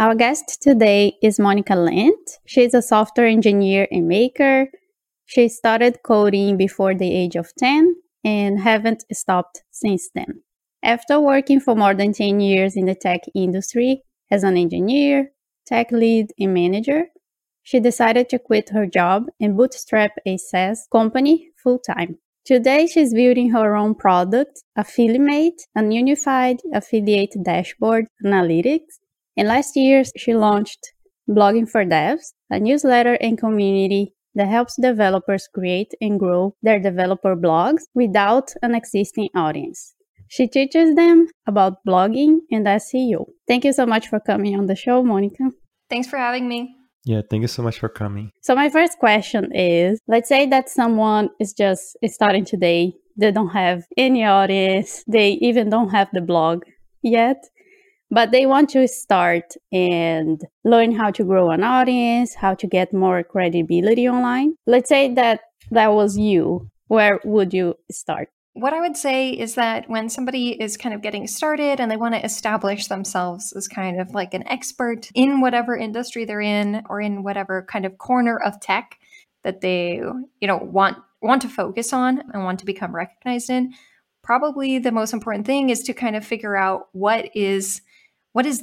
Our guest today is Monica Lent. She's a software engineer and maker. She started coding before the age of 10 and haven't stopped since then. After working for more than 10 years in the tech industry as an engineer, tech lead, and manager, she decided to quit her job and bootstrap a SaaS company full-time. Today, she's building her own product, AffiliMate, an unified affiliate dashboard analytics. And last year, she launched Blogging for Devs, a newsletter and community that helps developers create and grow their developer blogs without an existing audience. She teaches them about blogging and SEO. Thank you so much for coming on the show, Monica. Thanks for having me. Yeah, thank you so much for coming. So my first question is, let's say that someone is just starting today. They don't have any audience. They even don't have the blog yet. But they want to start and learn how to grow an audience, how to get more credibility online. Let's say that that was you. Where would you start? What I would say is that when somebody is kind of getting started and they want to establish themselves as kind of like an expert in whatever industry they're in or in whatever kind of corner of tech that they, want to focus on and want to become recognized in, probably the most important thing is to kind of figure out what is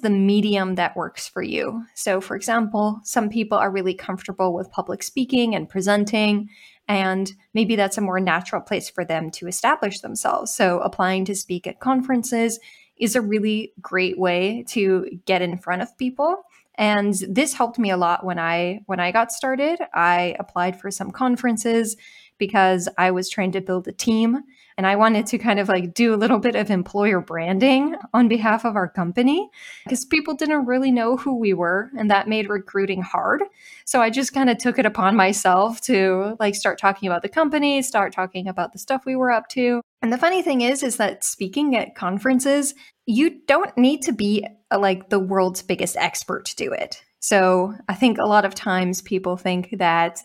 the medium that works for you. So for example, some people are really comfortable with public speaking and presenting, and maybe that's a more natural place for them to establish themselves. So applying to speak at conferences is a really great way to get in front of people. And this helped me a lot when I got started. I applied for some conferences because I was trying to build a team and I wanted to kind of like do a little bit of employer branding on behalf of our company because people didn't really know who we were and that made recruiting hard. So I just kind of took it upon myself to like start talking about the company, start talking about the stuff we were up to. And the funny thing is that speaking at conferences, you don't need to be like the world's biggest expert to do it. So I think a lot of times people think that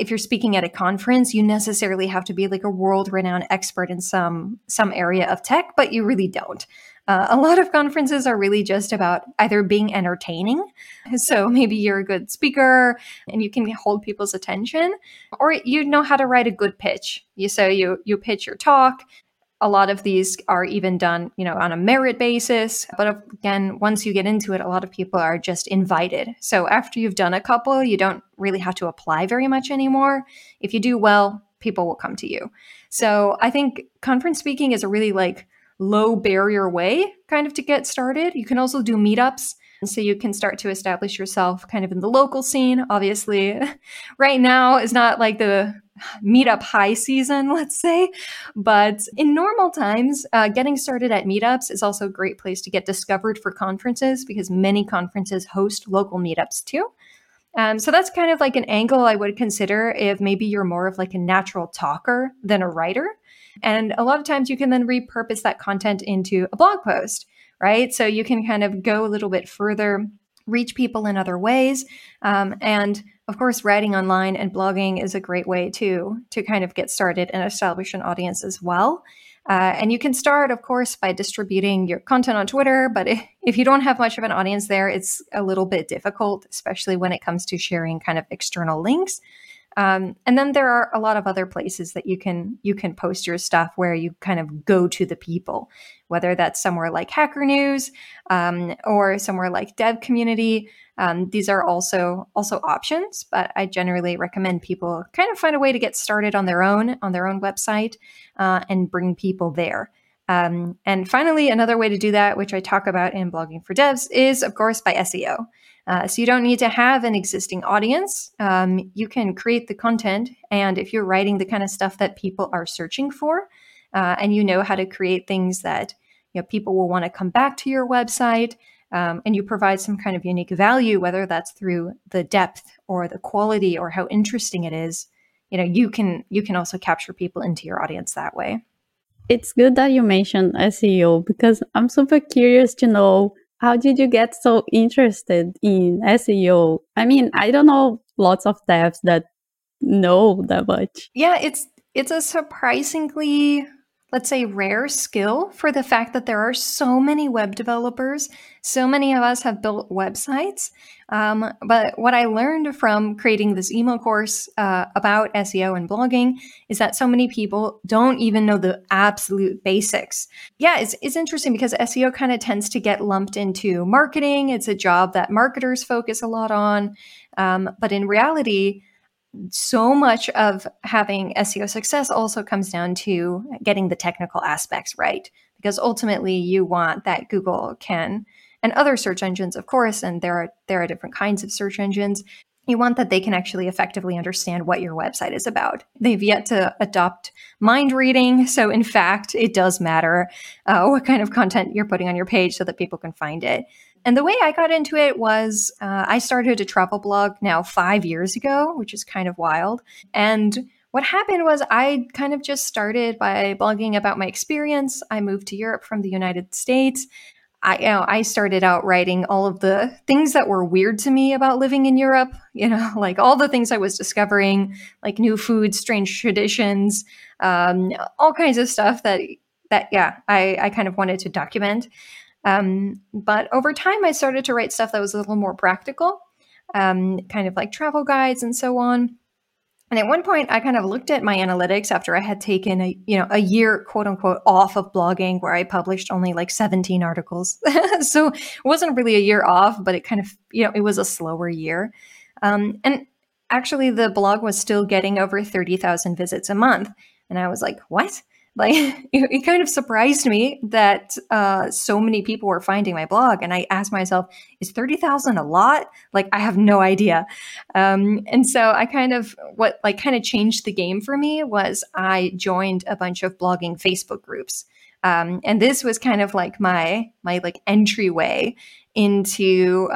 if you're speaking at a conference, you necessarily have to be like a world-renowned expert in some area of tech, but you really don't. A lot of conferences are really just about either being entertaining, so maybe you're a good speaker and you can hold people's attention, or you know how to write a good pitch. You pitch your talk. A lot of these are even done, on a merit basis. But again, once you get into it, a lot of people are just invited. So after you've done a couple, you don't really have to apply very much anymore. If you do well, people will come to you. So I think conference speaking is a really like low barrier way kind of to get started. You can also do meetups. So you can start to establish yourself kind of in the local scene. Obviously, right now is not like the meetup high season, let's say. But in normal times, getting started at meetups is also a great place to get discovered for conferences because many conferences host local meetups too. So that's kind of like an angle I would consider if maybe you're more of like a natural talker than a writer. And a lot of times you can then repurpose that content into a blog post, right? So you can kind of go a little bit further, reach people in other ways. And of course, writing online and blogging is a great way to kind of get started and establish an audience as well. And you can start, of course, by distributing your content on Twitter. But if you don't have much of an audience there, it's a little bit difficult, especially when it comes to sharing kind of external links. And then there are a lot of other places that you can post your stuff where you kind of go to the people, whether that's somewhere like Hacker News or somewhere like Dev Community. These are also options, but I generally recommend people kind of find a way to get started on their own website and bring people there. And finally, another way to do that, which I talk about in Blogging for Devs, is of course by SEO. So you don't need to have an existing audience. You can create the content. And if you're writing the kind of stuff that people are searching for, and you know how to create things that people will want to come back to your website, and you provide some kind of unique value, whether that's through the depth or the quality or how interesting it is, you can also capture people into your audience that way. It's good that you mentioned SEO because I'm super curious to know, how did you get so interested in SEO? I mean, I don't know lots of devs that know that much. Yeah, it's a surprisingly let's say, rare skill for the fact that there are so many web developers. So many of us have built websites. But what I learned from creating this email course about SEO and blogging is that so many people don't even know the absolute basics. Yeah, it's interesting because SEO kind of tends to get lumped into marketing. It's a job that marketers focus a lot on. But in reality, so much of having SEO success also comes down to getting the technical aspects right, because ultimately you want that Google can, and other search engines, of course, and there are different kinds of search engines. You want that they can actually effectively understand what your website is about. They've yet to adopt mind reading. So in fact, it does matter what kind of content you're putting on your page so that people can find it. And the way I got into it was I started a travel blog now 5 years ago, which is kind of wild. And what happened was I kind of just started by blogging about my experience. I moved to Europe from the United States. I started out writing all of the things that were weird to me about living in Europe, like all the things I was discovering, like new foods, strange traditions, all kinds of stuff that I kind of wanted to document. But over time, I started to write stuff that was a little more practical, kind of like travel guides and so on. And at one point, I kind of looked at my analytics after I had taken a year, quote unquote, off of blogging, where I published only like 17 articles. So it wasn't really a year off, but it kind of, it was a slower year. And actually, the blog was still getting over 30,000 visits a month. And I was like, what? Like, it kind of surprised me that so many people were finding my blog. And I asked myself, is 30,000 a lot? Like, I have no idea. And so I kind of, what changed the game for me was I joined a bunch of blogging Facebook groups. And this was kind of like my entryway into,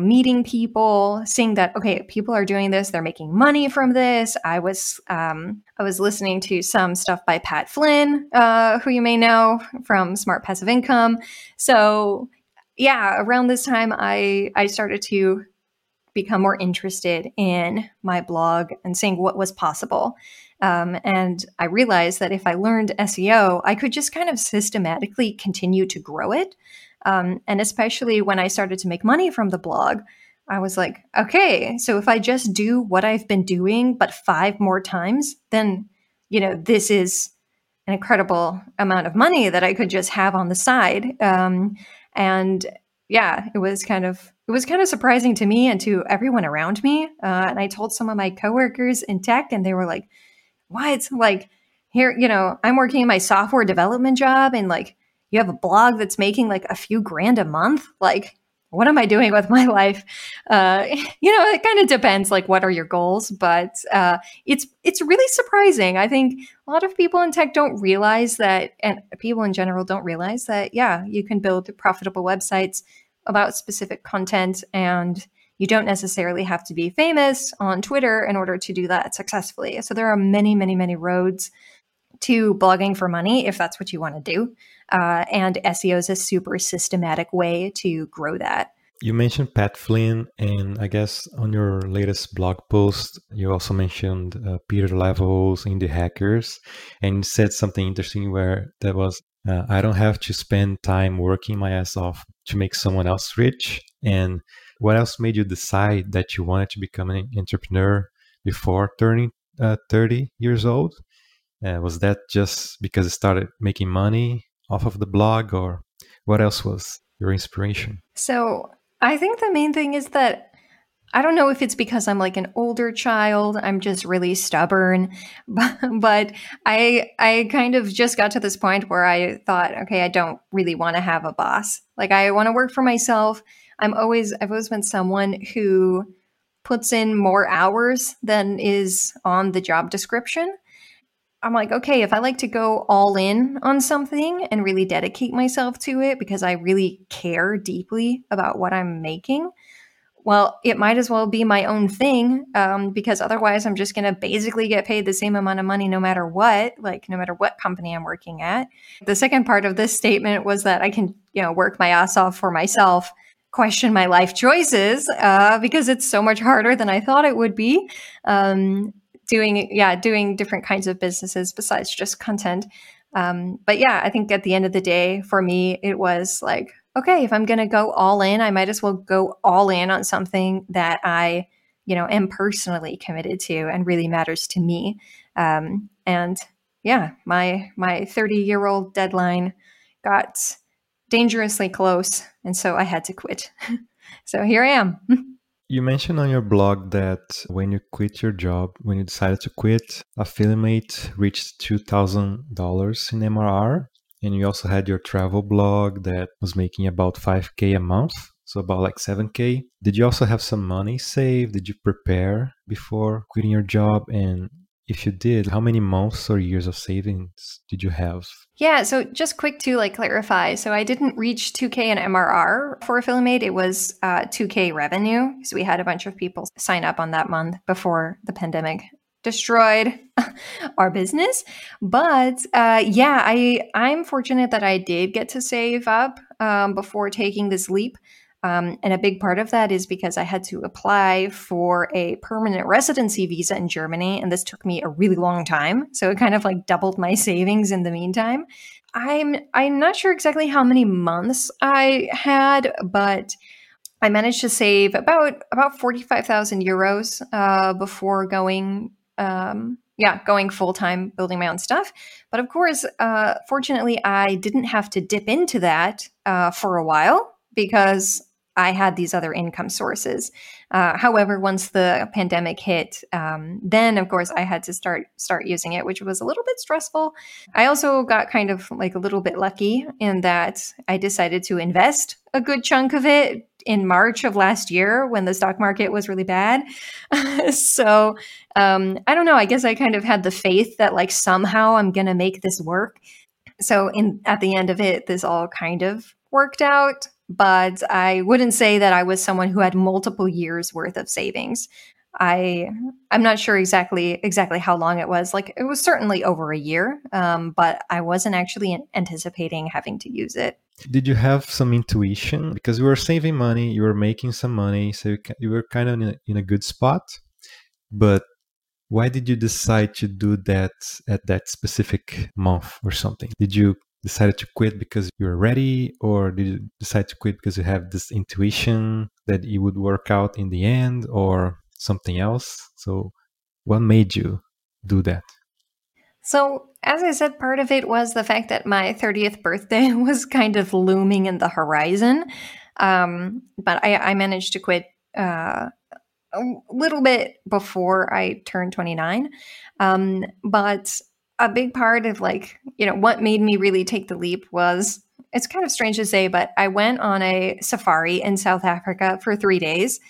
meeting people, seeing that, okay, people are doing this, they're making money from this. I was listening to some stuff by Pat Flynn, who you may know from Smart Passive Income. So yeah, around this time, I started to become more interested in my blog and seeing what was possible. And I realized that if I learned SEO, I could just kind of systematically continue to grow it. And especially when I started to make money from the blog, I was like, okay, so if I just do what I've been doing, but 5 more times, then, this is an incredible amount of money that I could just have on the side. And yeah, it was kind of surprising to me and to everyone around me. And I told some of my coworkers in tech, and they were like, what? Like, here, I'm working in my software development job, and like, you have a blog that's making like a few grand a month. Like, what am I doing with my life? It kind of depends, like, what are your goals? But it's really surprising. I think a lot of people in tech don't realize that, and people in general don't realize that, yeah, you can build profitable websites about specific content, and you don't necessarily have to be famous on Twitter in order to do that successfully. So there are many, many, many roads to blogging for money, if that's what you want to do. And SEO is a super systematic way to grow that. You mentioned Pat Flynn, and I guess on your latest blog post, you also mentioned Peter Levels, Indie Hackers, and you said something interesting where that was, I don't have to spend time working my ass off to make someone else rich. And what else made you decide that you wanted to become an entrepreneur before turning 30 years old? Was that just because it started making money off of the blog, or what else was your inspiration? So I think the main thing is that I don't know if it's because I'm like an older child, I'm just really stubborn, but I kind of just got to this point where I thought, okay, I don't really want to have a boss. Like, I want to work for myself. I've always been someone who puts in more hours than is on the job description. I'm like, okay, if I like to go all in on something and really dedicate myself to it because I really care deeply about what I'm making, well, it might as well be my own thing, because otherwise I'm just going to basically get paid the same amount of money no matter what, like no matter what company I'm working at. The second part of this statement was that I can, work my ass off for myself, question my life choices, because it's so much harder than I thought it would be. Doing different kinds of businesses besides just content. But yeah, I think at the end of the day, for me, it was like, okay, if I'm going to go all in, I might as well go all in on something that I, you know, am personally committed to and really matters to me. And yeah, my 30-year-old deadline got dangerously close. And so I had to quit. So here I am. You mentioned on your blog that when you quit your job, when you decided to quit, AffiliMate reached $2,000 in MRR. And you also had your travel blog that was making about 5K a month, so about like 7K. Did you also have some money saved? Did you prepare before quitting your job? And if you did, how many months or years of savings did you have? Yeah, so just quick to like clarify. So I didn't reach 2K in MRR for AffiliMate. It was 2K revenue. So we had a bunch of people sign up on that month before the pandemic destroyed our business. But yeah, I'm fortunate that I did get to save up before taking this leap. And a big part of that is because I had to apply for a permanent residency visa in Germany. And this took me a really long time. So it kind of like doubled my savings in the meantime. I'm not sure exactly how many months I had, but I managed to save about 45,000 euros before going full-time building my own stuff. But of course, fortunately, I didn't have to dip into that for a while because I had these other income sources. However, once the pandemic hit, then of course I had to start using it, which was a little bit stressful. I also got kind of like a little bit lucky in that I decided to invest a good chunk of it in March of last year when the stock market was really bad. So I don't know, I guess I kind of had the faith that like somehow I'm going to make this work. So at the end of it, this all kind of worked out. But I wouldn't say that I was someone who had multiple years worth of savings. I'm not sure exactly how long it was. Like it was certainly over a year, but I wasn't actually anticipating having to use it. Did you have some intuition? Because you were saving money, you were making some money, so you were kind of in a good spot. But why did you decide to do that at that specific month or something? Did you decided to quit because you were ready, or did you decide to quit because you have this intuition that it would work out in the end, or something else? So what made you do that? So as I said, part of it was the fact that my 30th birthday was kind of looming in the horizon. But I managed to quit a little bit before I turned 29. But a big part of like, you know, what made me really take the leap was, it's kind of strange to say, but I went on a safari in South Africa for 3 days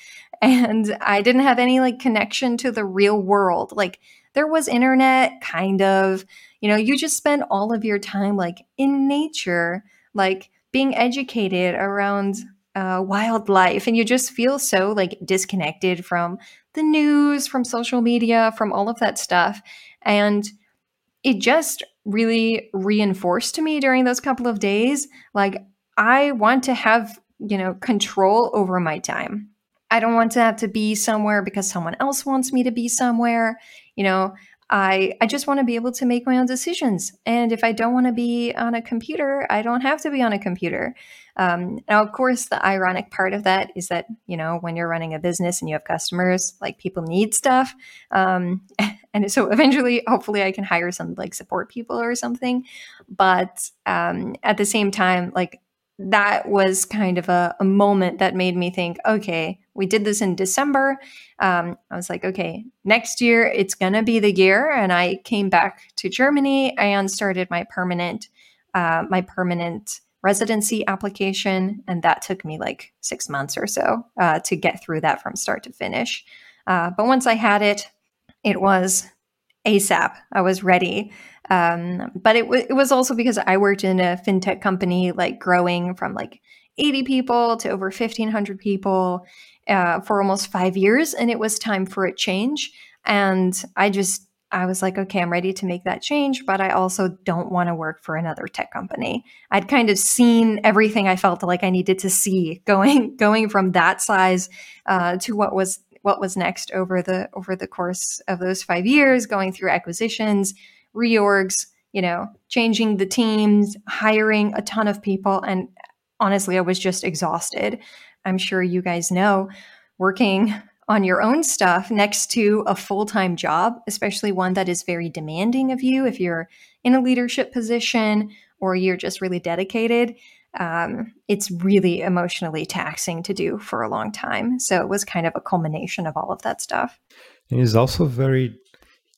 and I didn't have any like connection to the real world. Like there was internet kind of, you know, you just spend all of your time like in nature, like being educated around wildlife, and you just feel so like disconnected from the news, from social media, from all of that stuff. And it just really reinforced to me during those couple of days, like I want to have, you know, control over my time. I don't want to have to be somewhere because someone else wants me to be somewhere. You know, I just want to be able to make my own decisions. And if I don't want to be on a computer, I don't have to be on a computer. Now, of course, the ironic part of that is that, you know, when you're running a business and you have customers, like people need stuff. And so eventually, hopefully I can hire some like support people or something. But at the same time, like that was kind of a moment that made me think, okay, we did this in December. I was like, okay, next year it's going to be the year. And I came back to Germany and started my permanent residency application. And that took me like 6 months or so to get through that from start to finish. But once I had it, it was ASAP. I was ready. But it was also because I worked in a fintech company, like growing from like 80 people to over 1,500 people for almost 5 years. And it was time for a change. And I was like, okay, I'm ready to make that change, but I also don't want to work for another tech company. I'd kind of seen everything I felt like I needed to see going from that size to what was next over the course of those 5 years, going through acquisitions, reorgs, you know, changing the teams, hiring a ton of people. And honestly, I was just exhausted. I'm sure you guys know, working on your own stuff next to a full-time job, especially one that is very demanding of you if you're in a leadership position or you're just really dedicated. It's really emotionally taxing to do for a long time. So it was kind of a culmination of all of that stuff. And it's also very,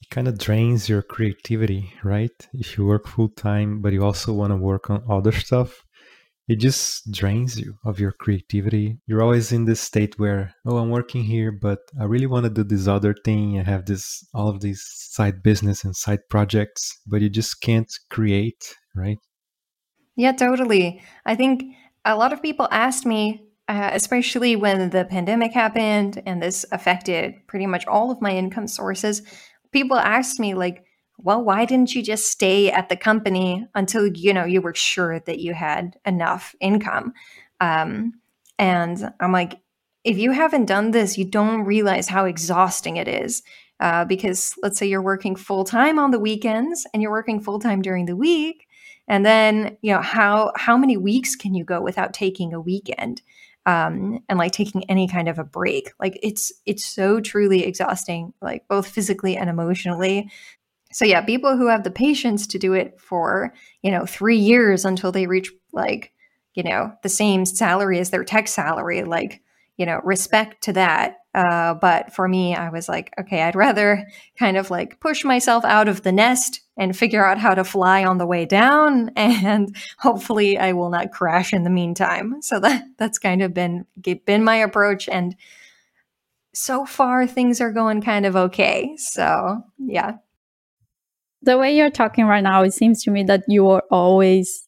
it kind of drains your creativity, right? If you work full-time, but you also want to work on other stuff, it just drains you of your creativity. You're always in this state where, oh, I'm working here, but I really want to do this other thing. I have this, all of these side business and side projects, but you just can't create, right? Yeah, totally. I think a lot of people asked me, especially when the pandemic happened and this affected pretty much all of my income sources, people asked me like, well, why didn't you just stay at the company until, you know, you were sure that you had enough income? And I'm like, if you haven't done this, you don't realize how exhausting it is. Because let's say you're working full time on the weekends and you're working full time during the week. And then, you know, how many weeks can you go without taking a weekend? And like taking any kind of a break? Like it's so truly exhausting, like both physically and emotionally. So yeah, people who have the patience to do it for, you know, 3 years until they reach like, you know, the same salary as their tech salary, like, you know, respect to that. But for me, I was like, okay, I'd rather kind of like push myself out of the nest and figure out how to fly on the way down. And hopefully I will not crash in the meantime. So that's kind of been my approach. And so far things are going kind of okay. So yeah. The way you're talking right now, it seems to me that you are always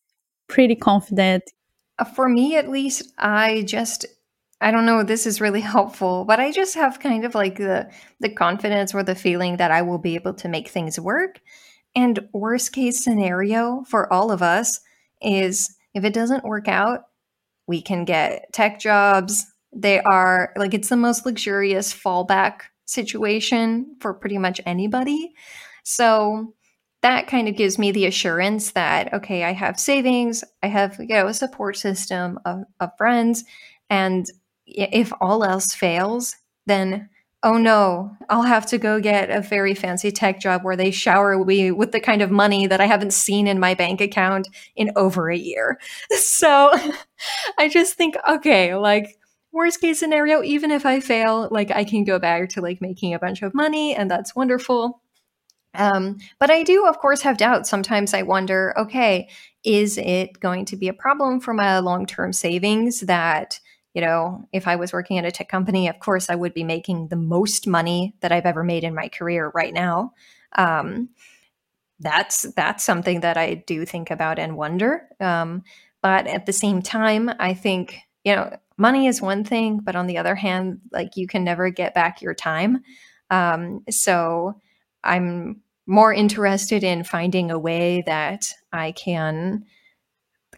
pretty confident. For me, at least, I don't know, this is really helpful, but I just have kind of like the confidence or the feeling that I will be able to make things work. And worst case scenario for all of us is if it doesn't work out, we can get tech jobs. They are like, it's the most luxurious fallback situation for pretty much anybody. So that kind of gives me the assurance that, okay, I have savings, I have, you know, a support system of friends. And if all else fails, then, oh no, I'll have to go get a very fancy tech job where they shower me with the kind of money that I haven't seen in my bank account in over a year. So I just think, okay, like worst case scenario, even if I fail, like I can go back to like making a bunch of money and that's wonderful. But I do, of course, have doubts. Sometimes I wonder, okay, is it going to be a problem for my long-term savings that, you know, if I was working at a tech company, of course, I would be making the most money that I've ever made in my career right now. That's something that I do think about and wonder. But at the same time, I think, you know, money is one thing, but on the other hand, like you can never get back your time. So I'm more interested in finding a way that I can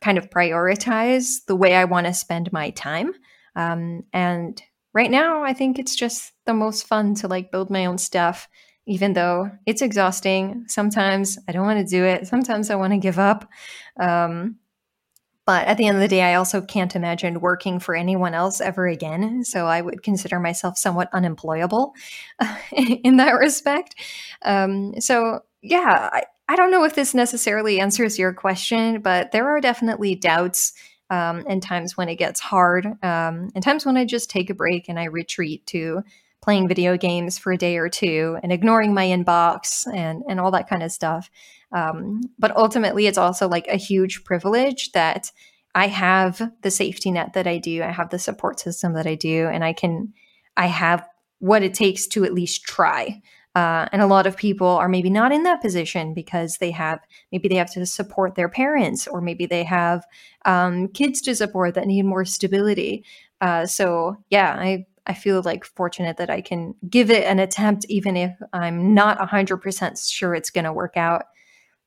kind of prioritize the way I want to spend my time. And right now, I think it's just the most fun to like build my own stuff, even though it's exhausting. Sometimes I don't want to do it. Sometimes I want to give up. But at the end of the day, I also can't imagine working for anyone else ever again. So I would consider myself somewhat unemployable in that respect. So yeah, I don't know if this necessarily answers your question, but there are definitely doubts and times when it gets hard and times when I just take a break and I retreat to playing video games for a day or two and ignoring my inbox and all that kind of stuff. But ultimately, it's also like a huge privilege that I have the safety net that I do. I have the support system that I do, and I have what it takes to at least try. And a lot of people are maybe not in that position because maybe they have to support their parents, or maybe they have kids to support that need more stability. So yeah, I feel like fortunate that I can give it an attempt, even if I'm not 100% sure it's going to work out.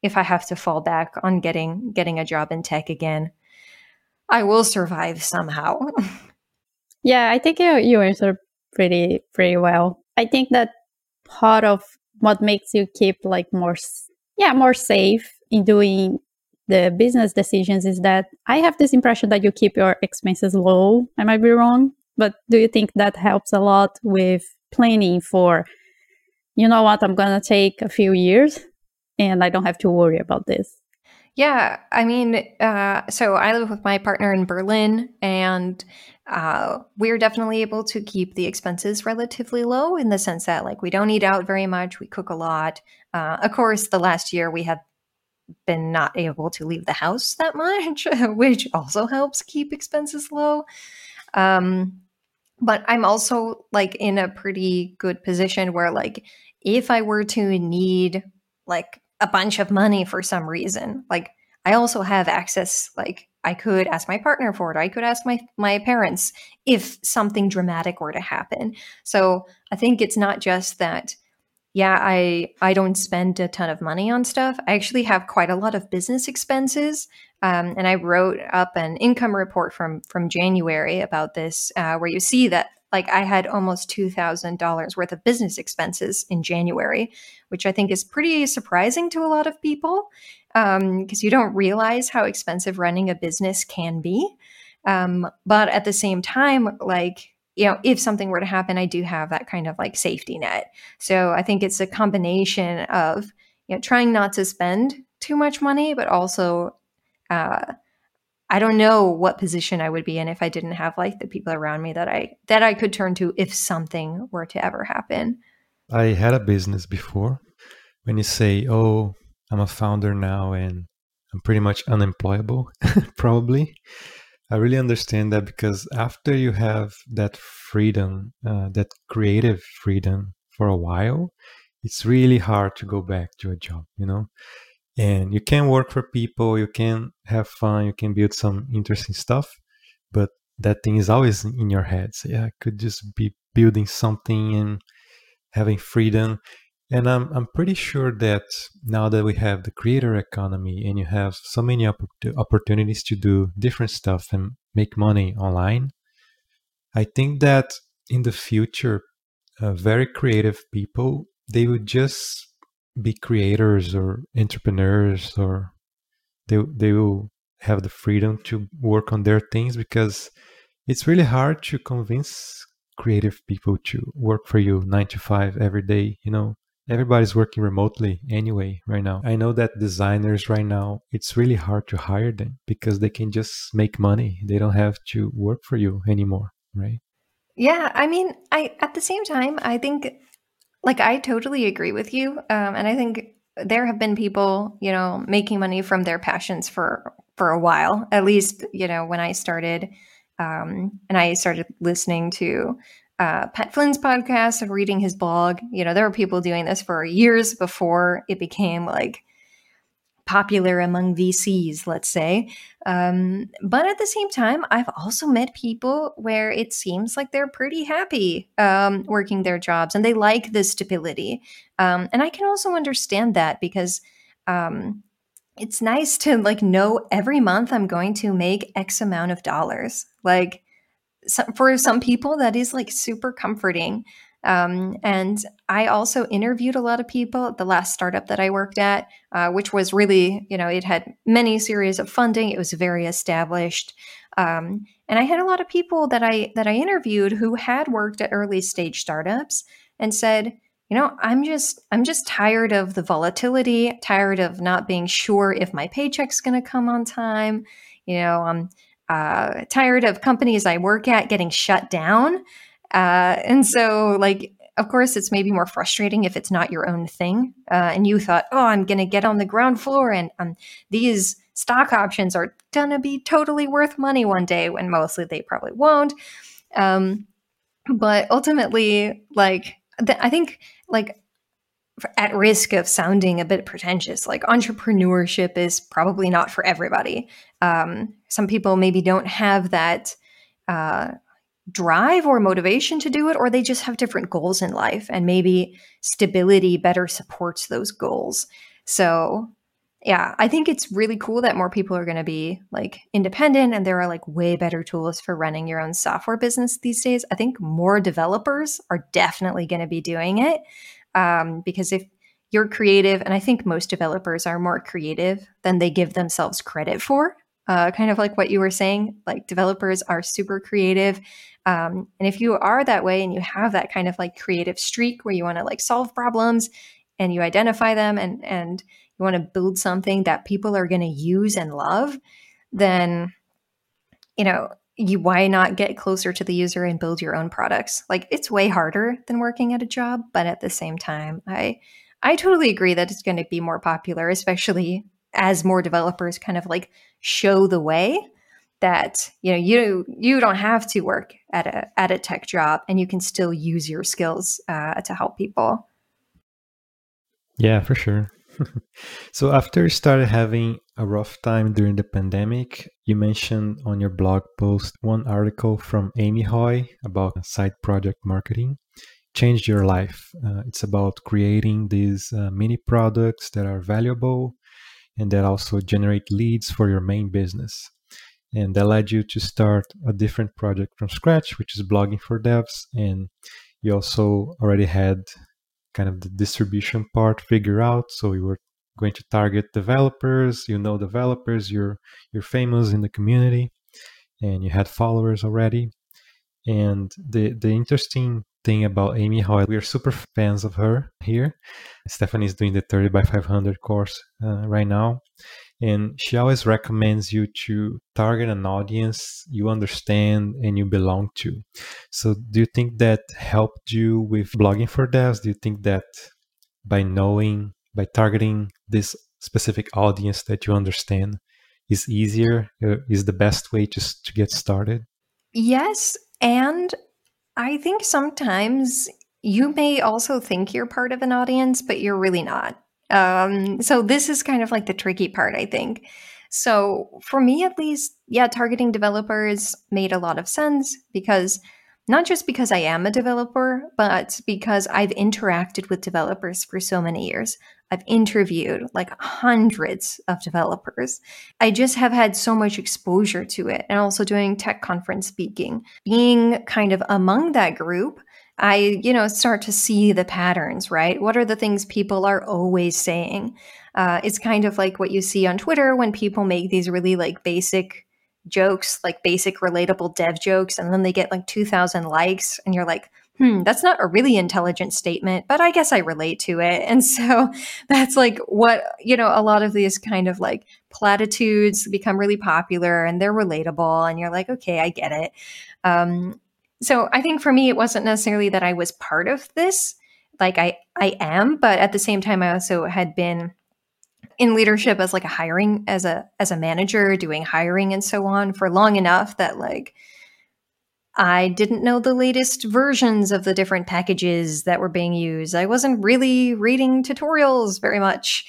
If I have to fall back on getting a job in tech again, I will survive somehow. Yeah, I think you answered pretty well. I think that part of what makes you keep like more safe in doing the business decisions is that I have this impression that you keep your expenses low. I might be wrong, but do you think that helps a lot with planning for, you know what, I'm going to take a few years and I don't have to worry about this? Yeah, I mean, so I live with my partner in Berlin, and we're definitely able to keep the expenses relatively low in the sense that, like, we don't eat out very much. We cook a lot. Of course, the last year we have been not able to leave the house that much, which also helps keep expenses low. But I'm also, like, in a pretty good position where, like, if I were to need, like, a bunch of money for some reason, like, I also have access, like, I could ask my partner for it. I could ask my parents if something dramatic were to happen. So I think it's not just that, yeah, I don't spend a ton of money on stuff. I actually have quite a lot of business expenses. And I wrote up an income report from January about this, where you see that, like, I had almost $2,000 worth of business expenses in January, which I think is pretty surprising to a lot of people, because you don't realize how expensive running a business can be. But at the same time, like, you know, if something were to happen, I do have that kind of, like, safety net. So I think it's a combination of, you know, trying not to spend too much money, but also, I don't know what position I would be in if I didn't have, like, the people around me that I could turn to if something were to ever happen. I had a business before. When you say, oh, I'm a founder now and I'm pretty much unemployable, probably. I really understand that, because after you have that freedom, that creative freedom for a while, it's really hard to go back to a job, you know? And you can work for people, you can have fun, you can build some interesting stuff, but that thing is always in your head. So yeah, I could just be building something and having freedom. And I'm pretty sure that now that we have the creator economy and you have so many opportunities to do different stuff and make money online, I think that in the future, very creative people, they would just be creators or entrepreneurs, or they will have the freedom to work on their things, because it's really hard to convince creative people to work for you 9 to 5 every day. You know, everybody's working remotely anyway right now. I know that designers right now, it's really hard to hire them because they can just make money. They don't have to work for you anymore, right? Yeah, I mean, at the same time, I think, like, I totally agree with you. And I think there have been people, you know, making money from their passions for a while, at least, you know, when I started, and I started listening to Pat Flynn's podcast and reading his blog, you know, there were people doing this for years before it became, like, popular among VCs, let's say. But at the same time, I've also met people where it seems like they're pretty happy working their jobs and they like the stability. And I can also understand that, because it's nice to, like, know every month I'm going to make X amount of dollars. Like, for some people, that is, like, super comforting. And I also interviewed a lot of people at the last startup that I worked at, which was really, you know, it had many series of funding. It was very established. And I had a lot of people that I interviewed who had worked at early stage startups and said, you know, I'm just tired of the volatility, tired of not being sure if my paycheck's going to come on time. You know, I'm tired of companies I work at getting shut down. And so, like, of course, it's maybe more frustrating if it's not your own thing. And you thought, oh, I'm going to get on the ground floor and these stock options are going to be totally worth money one day, when mostly they probably won't. But ultimately, like, I think, like, at risk of sounding a bit pretentious, like, entrepreneurship is probably not for everybody. Some people maybe don't have that drive or motivation to do it, or they just have different goals in life, and maybe stability better supports those goals. So yeah, I think it's really cool that more people are going to be, like, independent, and there are, like, way better tools for running your own software business these days. I think more developers are definitely going to be doing it, because if you're creative. And I think most developers are more creative than they give themselves credit for. Kind of like what you were saying, like developers are super creative. And if you are that way and you have that kind of like creative streak where you want to like solve problems and you identify them and you want to build something that people are going to use and love, then, you know, why not get closer to the user and build your own products? Like, it's way harder than working at a job, but at the same time, I totally agree that it's going to be more popular, especially as more developers kind of like show the way that, you know, you don't have to work at a tech job and you can still use your skills to help people. Yeah, for sure. So after you started having a rough time during the pandemic, you mentioned on your blog post one article from Amy Hoy about side project marketing changed your life. It's about creating these mini products that are valuable and that also generate leads for your main business. And that led you to start a different project from scratch, which is Blogging for Devs. And you also already had kind of the distribution part figured out. So you were going to target developers, developers, you're famous in the community and you had followers already. And the interesting thing about Amy Hoy, we are super fans of her here. Stephanie is doing the 30 by 500 course right now. And she always recommends you to target an audience you understand and you belong to. So do you think that helped you with Blogging for Devs? Do you think that by targeting this specific audience that you understand is easier, is the best way to get started? Yes. And I think sometimes you may also think you're part of an audience, but you're really not. So this is kind of like the tricky part, I think. So for me, at least, yeah, targeting developers made a lot of sense because not just because I am a developer, but because I've interacted with developers for so many years. I've interviewed like hundreds of developers. I just have had so much exposure to it, and also doing tech conference speaking, being kind of among that group, I, start to see the patterns, right? What are the things people are always saying? It's kind of like what you see on Twitter when people make these really like basic jokes, like basic relatable dev jokes, and then they get like 2,000 likes and you're like, that's not a really intelligent statement, but I guess I relate to it. And so that's like what, a lot of these kind of like platitudes become really popular and they're relatable and you're like, okay, I get it. So I think for me, it wasn't necessarily that I was part of this, like I am, but at the same time, I also had been in leadership as like a hiring, as a manager doing hiring and so on for long enough that like, I didn't know the latest versions of the different packages that were being used. I wasn't really reading tutorials very much.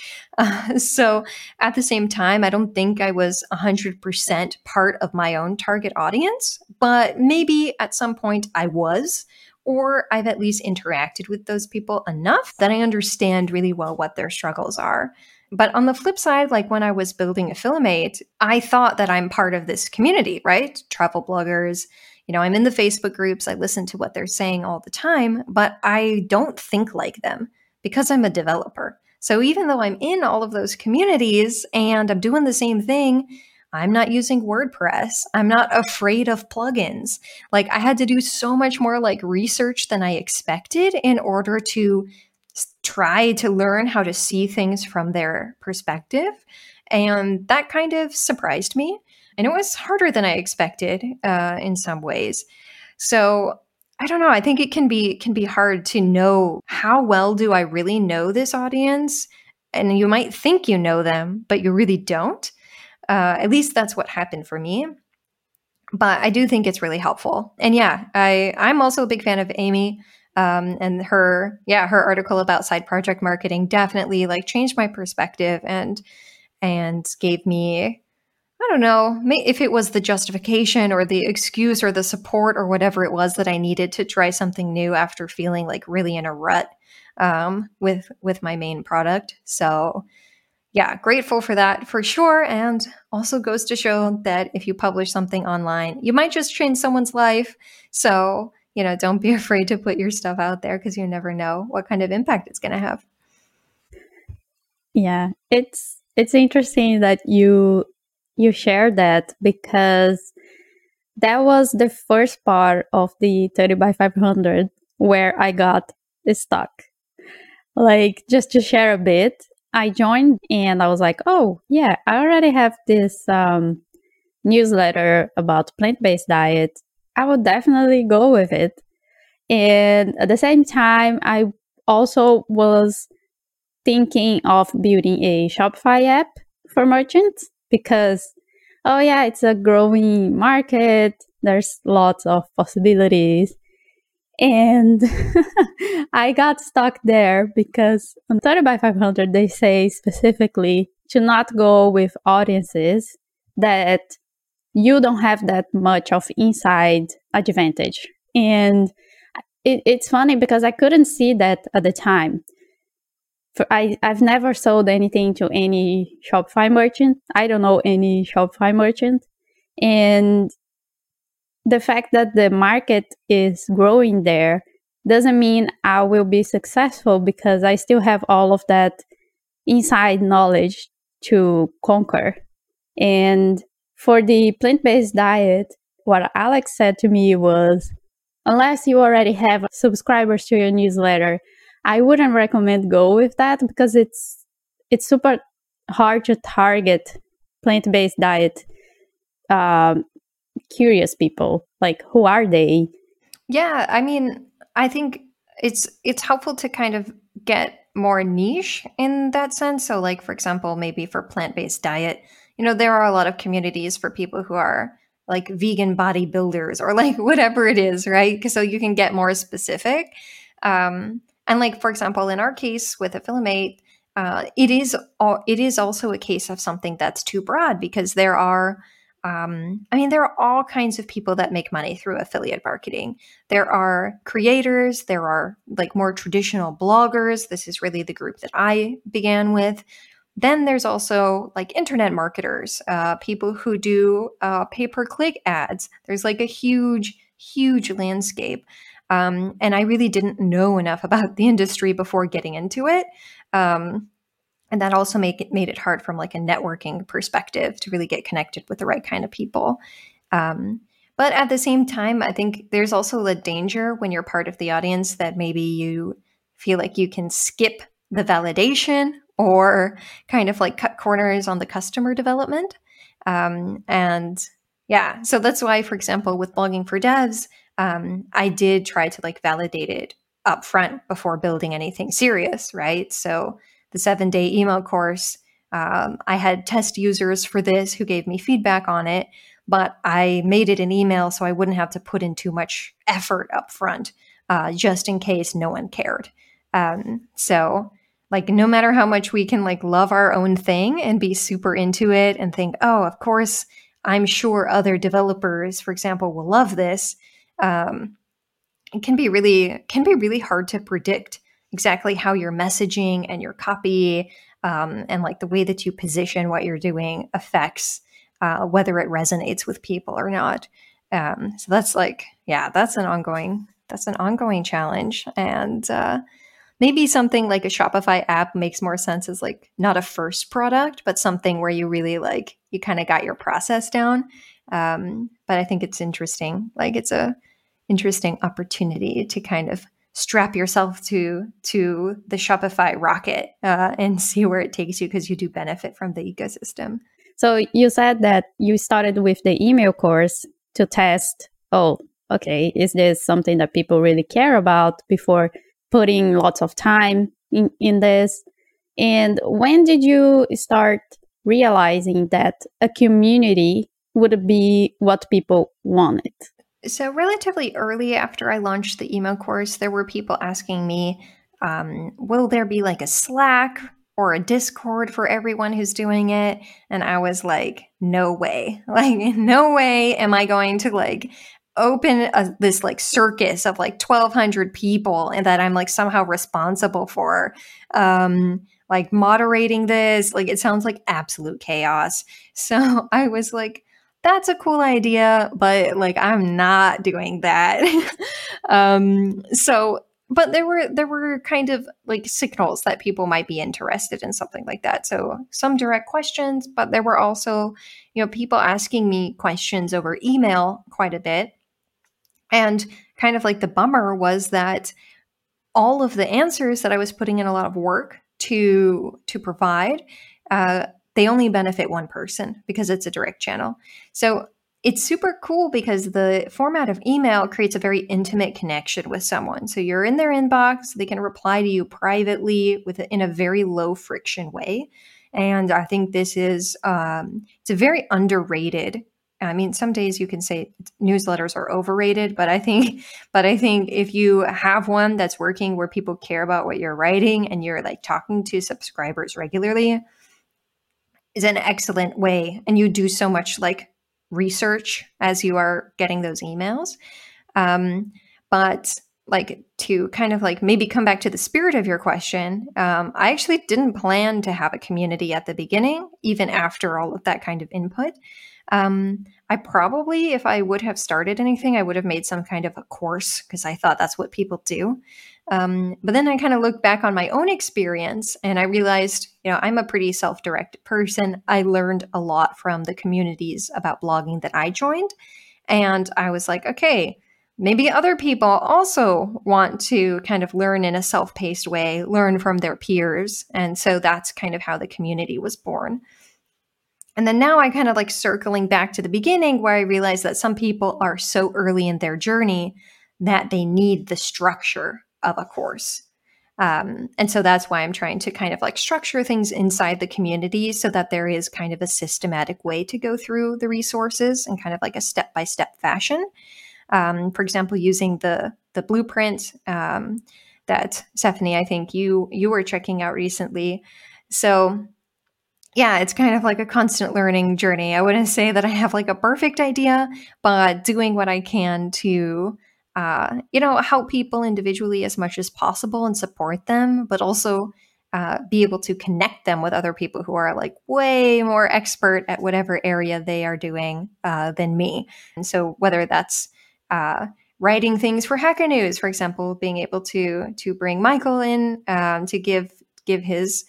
So at the same time, I don't think I was 100% part of my own target audience, but maybe at some point I was, or I've at least interacted with those people enough that I understand really well what their struggles are. But on the flip side, like when I was building AffiliMate, I thought that I'm part of this community, right? Travel bloggers, I'm in the Facebook groups, I listen to what they're saying all the time, but I don't think like them because I'm a developer. So even though I'm in all of those communities and I'm doing the same thing, I'm not using WordPress. I'm not afraid of plugins. Like I had to do so much more like research than I expected in order to try to learn how to see things from their perspective. And that kind of surprised me. And it was harder than I expected in some ways. So I don't know. I think it can be hard to know how well do I really know this audience? And you might think you know them, but you really don't. At least that's what happened for me. But I do think it's really helpful. And yeah, I'm also a big fan of Amy and her article about side project marketing definitely like changed my perspective and gave me, I don't know if it was the justification or the excuse or the support or whatever it was that I needed to try something new after feeling like really in a rut with my main product. So yeah, grateful for that for sure. And also goes to show that if you publish something online, you might just change someone's life. So, don't be afraid to put your stuff out there because you never know what kind of impact it's going to have. Yeah, it's interesting that you shared that, because that was the first part of the 30 by 500 where I got stuck. Like, just to share a bit, I joined and I was like, oh yeah, I already have this newsletter about plant-based diet. I would definitely go with it. And at the same time, I also was thinking of building a Shopify app for merchants because, oh yeah, it's a growing market. There's lots of possibilities. And I got stuck there because on 30 by 500, they say specifically to not go with audiences that you don't have that much of inside advantage. And it's funny because I couldn't see that at the time. I've never sold anything to any Shopify merchant. I don't know any Shopify merchant. And the fact that the market is growing there doesn't mean I will be successful because I still have all of that inside knowledge to conquer. And for the plant-based diet, what Alex said to me was, unless you already have subscribers to your newsletter, I wouldn't recommend go with that because it's super hard to target plant-based diet curious people. Like, who are they? Yeah, I mean, I think it's helpful to kind of get more niche in that sense. So like, for example, maybe for plant-based diet, you know, there are a lot of communities for people who are like vegan bodybuilders or like whatever it is, right? So you can get more specific. And like, for example, in our case with AffiliMate, it is also a case of something that's too broad because there are, there are all kinds of people that make money through affiliate marketing. There are creators, there are like more traditional bloggers. This is really the group that I began with. Then there's also like internet marketers, people who do pay-per-click ads. There's like a huge, huge landscape. And I really didn't know enough about the industry before getting into it. And that also made it hard from like a networking perspective to really get connected with the right kind of people. But at the same time, I think there's also the danger when you're part of the audience that maybe you feel like you can skip the validation or kind of like cut corners on the customer development. So that's why, for example, with Blogging for Devs, I did try to like validate it up front before building anything serious, right? So the 7-day email course, I had test users for this who gave me feedback on it, but I made it an email so I wouldn't have to put in too much effort up front, just in case no one cared. Like, no matter how much we can like love our own thing and be super into it and think, oh, of course, I'm sure other developers, for example, will love this. It can be really hard to predict exactly how your messaging and your copy and like the way that you position what you're doing affects whether it resonates with people or not. So that's like, yeah, that's an ongoing challenge. And maybe something like a Shopify app makes more sense as like not a first product, but something where you really like, you kind of got your process down. But I think it's interesting. Like, it's a interesting opportunity to kind of strap yourself to the Shopify rocket and see where it takes you, because you do benefit from the ecosystem. So you said that you started with the email course to test, oh, okay, is this something that people really care about before putting lots of time in this? And when did you start realizing that a community would be what people wanted? So relatively early after I launched the email course, there were people asking me, will there be like a Slack or a Discord for everyone who's doing it? And I was like, no way. Like, no way am I going to like open this like circus of like 1,200 people and that I'm like somehow responsible for like moderating this. Like, it sounds like absolute chaos. So I was like, that's a cool idea, but like, I'm not doing that. So But there were kind of like signals that people might be interested in something like that. So some direct questions, but there were also, people asking me questions over email quite a bit. And kind of like the bummer was that all of the answers that I was putting in a lot of work to provide, they only benefit one person because it's a direct channel. So it's super cool because the format of email creates a very intimate connection with someone. So you're in their inbox, they can reply to you privately in a very low friction way. And I think this is, it's a very underrated, I mean, some days you can say newsletters are overrated, but I think if you have one that's working where people care about what you're writing and you're like talking to subscribers regularly, is an excellent way. And you do so much like research as you are getting those emails. But like to kind of like maybe come back to the spirit of your question, I actually didn't plan to have a community at the beginning, even after all of that kind of input. I probably, if I would have started anything, I would have made some kind of a course because I thought that's what people do. But then I kind of looked back on my own experience and I realized, I'm a pretty self-directed person. I learned a lot from the communities about blogging that I joined. And I was like, okay, maybe other people also want to kind of learn in a self-paced way, learn from their peers. And so that's kind of how the community was born. And then now I kind of like circling back to the beginning where I realized that some people are so early in their journey that they need the structure of a course. And so that's why I'm trying to kind of like structure things inside the community so that there is kind of a systematic way to go through the resources and kind of like a step-by-step fashion. For example, using the blueprint that Stephanie, I think you were checking out recently. So yeah, it's kind of like a constant learning journey. I wouldn't say that I have like a perfect idea, but doing what I can to, help people individually as much as possible and support them, but also be able to connect them with other people who are like way more expert at whatever area they are doing than me. And so whether that's writing things for Hacker News, for example, being able to bring Michael in to give his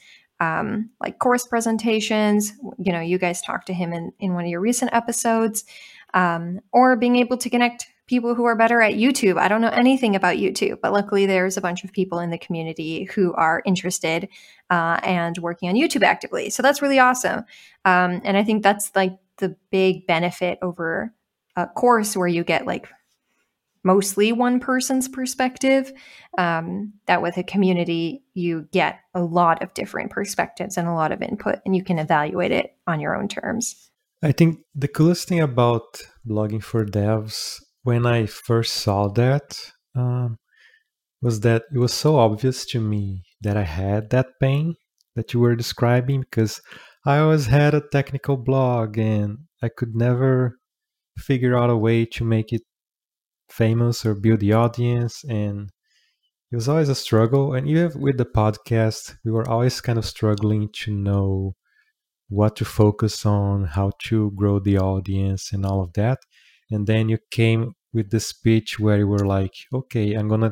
like course presentations, you guys talked to him in one of your recent episodes, or being able to connect people who are better at YouTube. I don't know anything about YouTube, but luckily there's a bunch of people in the community who are interested, and working on YouTube actively. So that's really awesome. And I think that's like the big benefit over a course where you get like mostly one person's perspective, that with a community, you get a lot of different perspectives and a lot of input, and you can evaluate it on your own terms. I think the coolest thing about Blogging for Devs, when I first saw that, was that it was so obvious to me that I had that pain that you were describing, because I always had a technical blog and I could never figure out a way to make it famous or build the audience, and it was always a struggle. And even with the podcast, we were always kind of struggling to know what to focus on, how to grow the audience and all of that. And then you came with the speech where you were like, okay, I'm gonna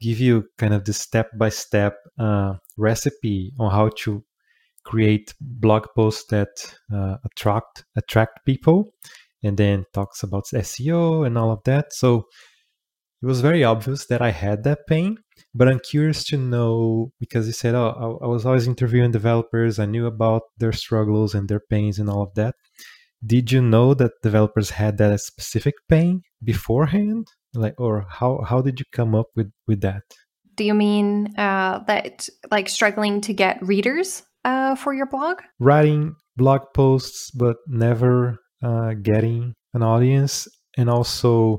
give you kind of the step-by-step recipe on how to create blog posts that attract people, and then talks about SEO and all of that. So it was very obvious that I had that pain, but I'm curious to know, because you said, oh, I was always interviewing developers. I knew about their struggles and their pains and all of that. Did you know that developers had that specific pain beforehand? Like, or how did you come up with that? Do you mean that like struggling to get readers for your blog? Writing blog posts, but never getting an audience, and also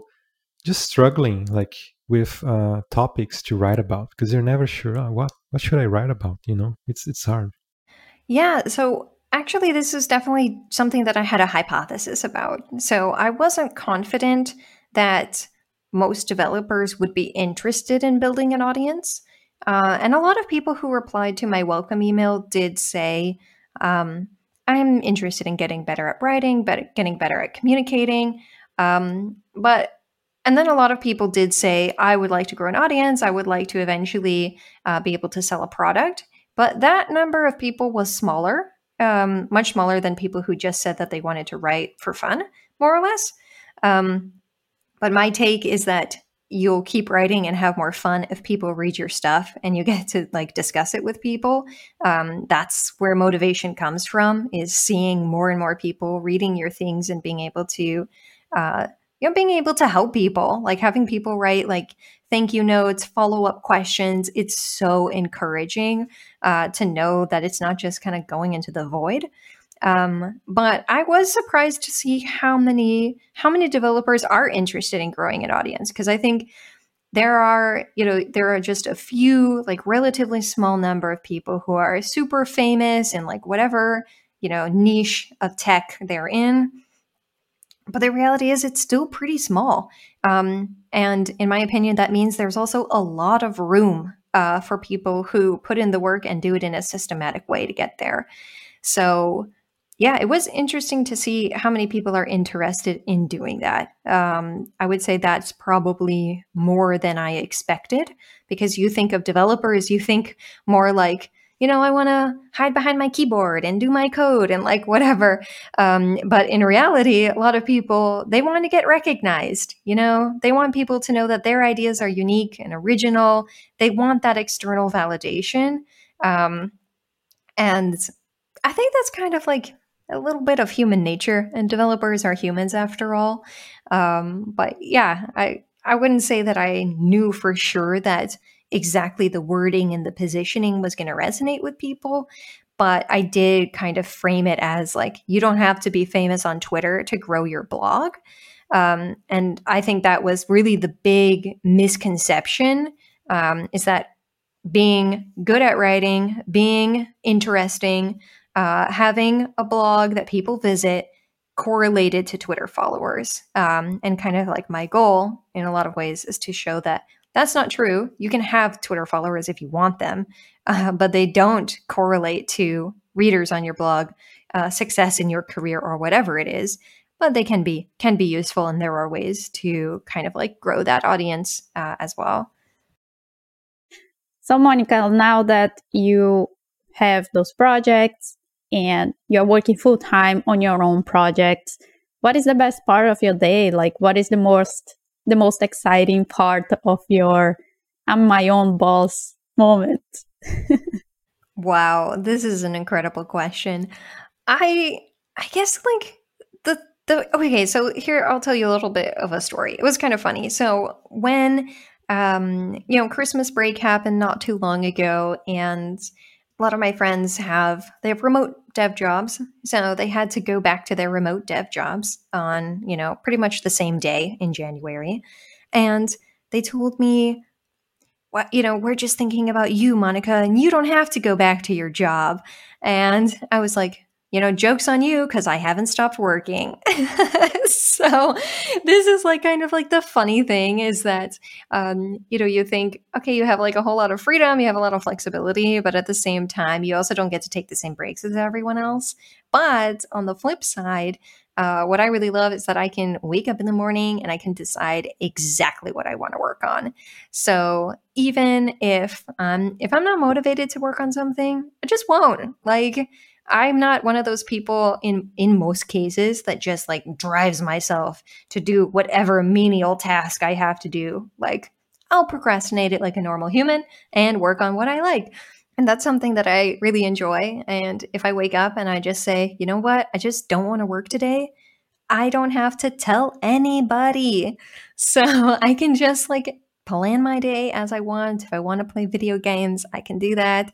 just struggling like with topics to write about, because you're never sure what should I write about, it's hard. Yeah, so actually this is definitely something that I had a hypothesis about. So I wasn't confident that most developers would be interested in building an audience, and a lot of people who replied to my welcome email did say, I'm interested in getting better at writing, but getting better at communicating. But And then a lot of people did say, I would like to grow an audience. I would like to eventually be able to sell a product. But that number of people was smaller, much smaller than people who just said that they wanted to write for fun, more or less. But my take is that you'll keep writing and have more fun if people read your stuff and you get to like discuss it with people. That's where motivation comes from, is seeing more and more people reading your things and being able to, being able to help people, like having people write like thank you notes, follow-up questions. It's so encouraging to know that it's not just kind of going into the void. But I was surprised to see how many developers are interested in growing an audience. Cause I think there are just a few, like relatively small number of people who are super famous in like whatever, niche of tech they're in. But the reality is it's still pretty small. And in my opinion, that means there's also a lot of room, for people who put in the work and do it in a systematic way to get there. So yeah, it was interesting to see how many people are interested in doing that. I would say that's probably more than I expected, because you think of developers, you think more like, I want to hide behind my keyboard and do my code and like whatever. But in reality, a lot of people, they want to get recognized. They want people to know that their ideas are unique and original. They want that external validation. And I think that's kind of like a little bit of human nature, and developers are humans after all. But yeah, I wouldn't say that I knew for sure that exactly the wording and the positioning was going to resonate with people, but I did kind of frame it as like, you don't have to be famous on Twitter to grow your blog. And I think that was really the big misconception, is that being good at writing, being interesting, having a blog that people visit correlated to Twitter followers. And kind of like my goal in a lot of ways is to show that that's not true. You can have Twitter followers if you want them, but they don't correlate to readers on your blog, success in your career or whatever it is, but they can be useful. And there are ways to kind of like grow that audience as well. So Monica, now that you have those projects and you're working full time on your own projects, what is the best part of your day? Like, what is the most exciting part of your "I'm my own boss" moment? Wow, this is an incredible question. I guess like okay, so here I'll tell you a little bit of a story. It was kind of funny. So when Christmas break happened not too long ago, and a lot of my friends have remote dev jobs. So they had to go back to their remote dev jobs on, pretty much the same day in January. And they told me, we're just thinking about you, Monica, and you don't have to go back to your job. And I was like, joke's on you, because I haven't stopped working. So this is like kind of like the funny thing is that, you think, okay, you have like a whole lot of freedom, you have a lot of flexibility, but at the same time, you also don't get to take the same breaks as everyone else. But on the flip side, what I really love is that I can wake up in the morning and I can decide exactly what I want to work on. So even if I'm not motivated to work on something, I just won't. Like, I'm not one of those people in most cases that just like drives myself to do whatever menial task I have to do. Like, I'll procrastinate it like a normal human and work on what I like. And that's something that I really enjoy. And if I wake up and I just say, you know what, I just don't want to work today, I don't have to tell anybody. So I can just like plan my day as I want. If I want to play video games, I can do that.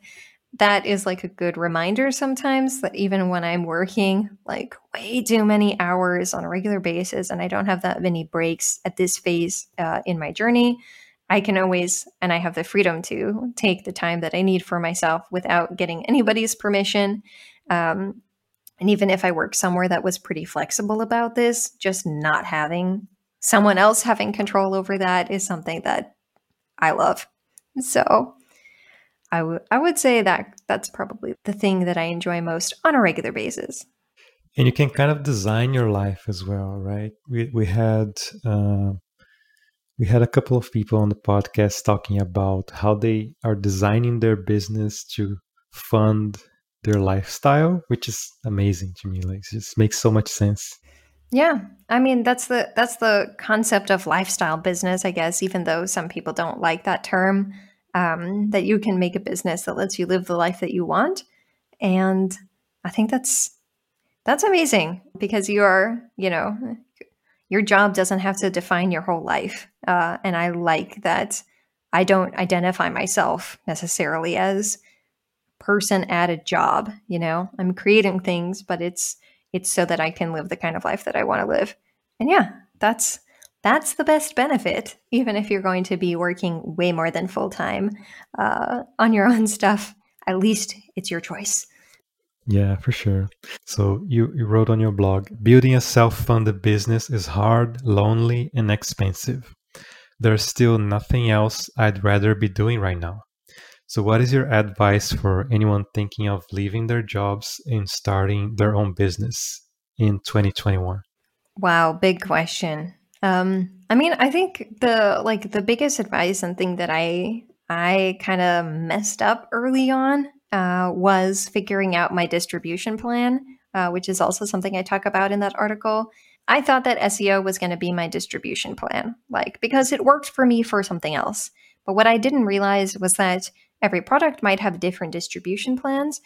That is like a good reminder sometimes that even when I'm working like way too many hours on a regular basis and I don't have that many breaks at this phase in my journey, I can always, and I have the freedom to take the time that I need for myself without getting anybody's permission. And even if I work somewhere that was pretty flexible about this, just not having someone else having control over that is something that I love. So I would say that that's probably the thing that I enjoy most on a regular basis. And you can kind of design your life as well, right? We had We had a couple of people on the podcast talking about how they are designing their business to fund their lifestyle, which is amazing to me. Like, it just makes so much sense. Yeah. I mean, that's the concept of lifestyle business, I guess, even though some people don't like that term, that you can make a business that lets you live the life that you want. And I think that's amazing because your job doesn't have to define your whole life. And I like that I don't identify myself necessarily as person at a job. You know, I'm creating things, but it's so that I can live the kind of life that I want to live. And yeah, that's the best benefit, even if you're going to be working way more than full time on your own stuff. At least it's your choice. Yeah, for sure. So you wrote on your blog, building a self-funded business is hard, lonely, and expensive. There's still nothing else I'd rather be doing right now. So what is your advice for anyone thinking of leaving their jobs and starting their own business in 2021? Wow, big question. I think the biggest advice and thing that I kind of messed up early on was figuring out my distribution plan, which is also something I talk about in that article. I thought that SEO was going to be my distribution plan, because it worked for me for something else. But what I didn't realize was that every product might have different distribution plans,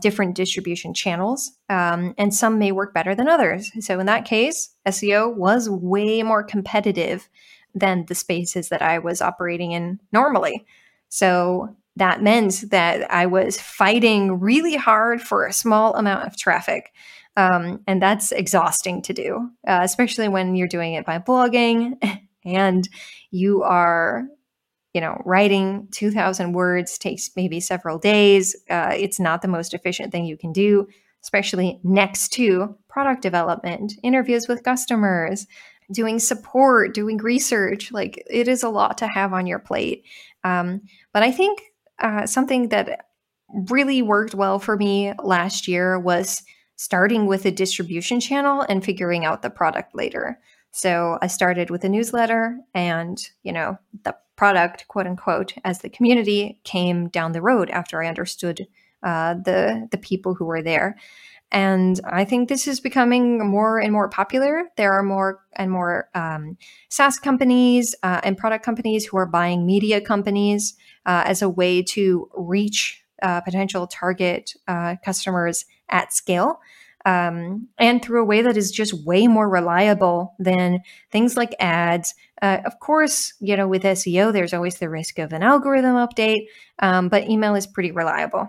different distribution channels, and some may work better than others. So in that case, SEO was way more competitive than the spaces that I was operating in normally. So that meant that I was fighting really hard for a small amount of traffic. And that's exhausting to do, especially when you're doing it by blogging and you are, writing 2,000 words takes maybe several days. It's not the most efficient thing you can do, especially next to product development, interviews with customers, doing support, doing research. It is a lot to have on your plate. But I think something that really worked well for me last year was starting with a distribution channel and figuring out the product later. So I started with a newsletter and, the product, quote unquote, as the community came down the road after I understood the people who were there. And I think this is becoming more and more popular. There are more and more SaaS companies and product companies who are buying media companies as a way to reach potential target customers at scale and through a way that is just way more reliable than things like ads. Of course, with SEO, there's always the risk of an algorithm update, but email is pretty reliable.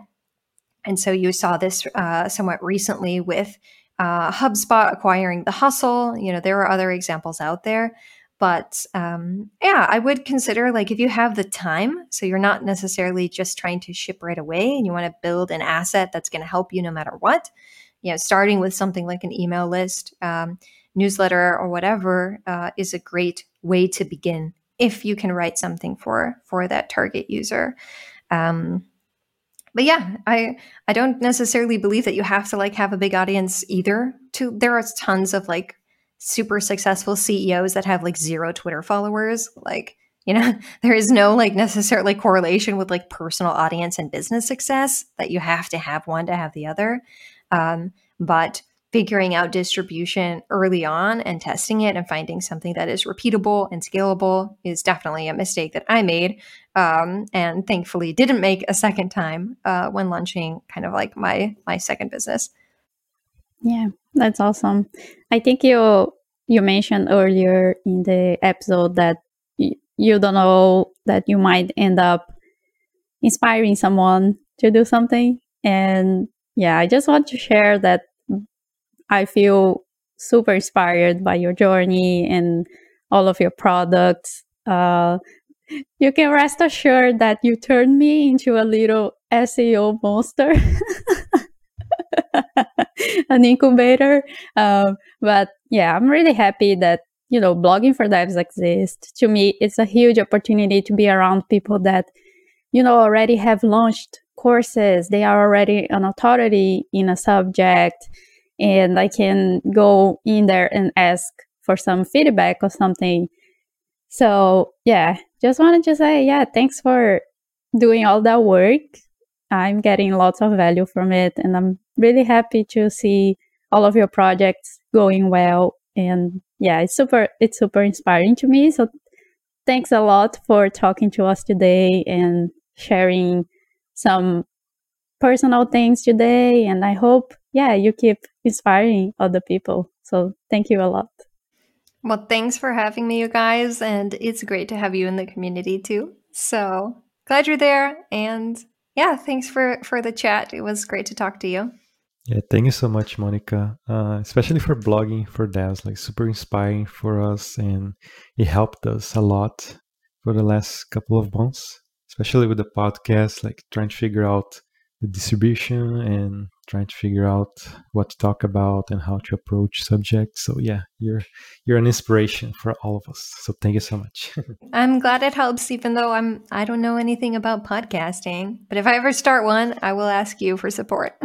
And so you saw this somewhat recently with HubSpot acquiring the Hustle. There are other examples out there. But I would consider if you have the time, so you're not necessarily just trying to ship right away and you want to build an asset that's going to help you no matter what, starting with something like an email list, newsletter or whatever is a great way to begin if you can write something for that target user. But yeah, I don't necessarily believe that you have to have a big audience either. There are tons of super successful CEOs that have zero Twitter followers. There is no necessarily correlation with personal audience and business success that you have to have one to have the other. But figuring out distribution early on and testing it and finding something that is repeatable and scalable is definitely a mistake that I made and thankfully didn't make a second time when launching kind of my second business. Yeah, that's awesome. I think you mentioned earlier in the episode that you don't know that you might end up inspiring someone to do something. And yeah, I just want to share that I feel super inspired by your journey and all of your products. You can rest assured that you turned me into a little SEO monster, an incubator. But yeah, I'm really happy that, Blogging for Devs exists. To me, it's a huge opportunity to be around people that, already have launched courses. They are already an authority in a subject. And I can go in there and ask for some feedback or something. So yeah, just wanted to say, yeah, thanks for doing all that work. I'm getting lots of value from it, and I'm really happy to see all of your projects going well. And yeah, it's super inspiring to me. So thanks a lot for talking to us today and sharing some personal things today. And I hope, yeah, you keep inspiring other people. So thank you a lot. Well, thanks for having me, you guys. And it's great to have you in the community too. So glad you're there. And yeah, thanks for the chat. It was great to talk to you. Yeah, thank you so much, Monica, especially for blogging for devs, like super inspiring for us. And it helped us a lot for the last couple of months, especially with the podcast, like trying to figure out the distribution and trying to figure out what to talk about and how to approach subjects. So yeah, you're an inspiration for all of us. So thank you so much. I'm glad it helps, even though I don't know anything about podcasting. But if I ever start one, I will ask you for support.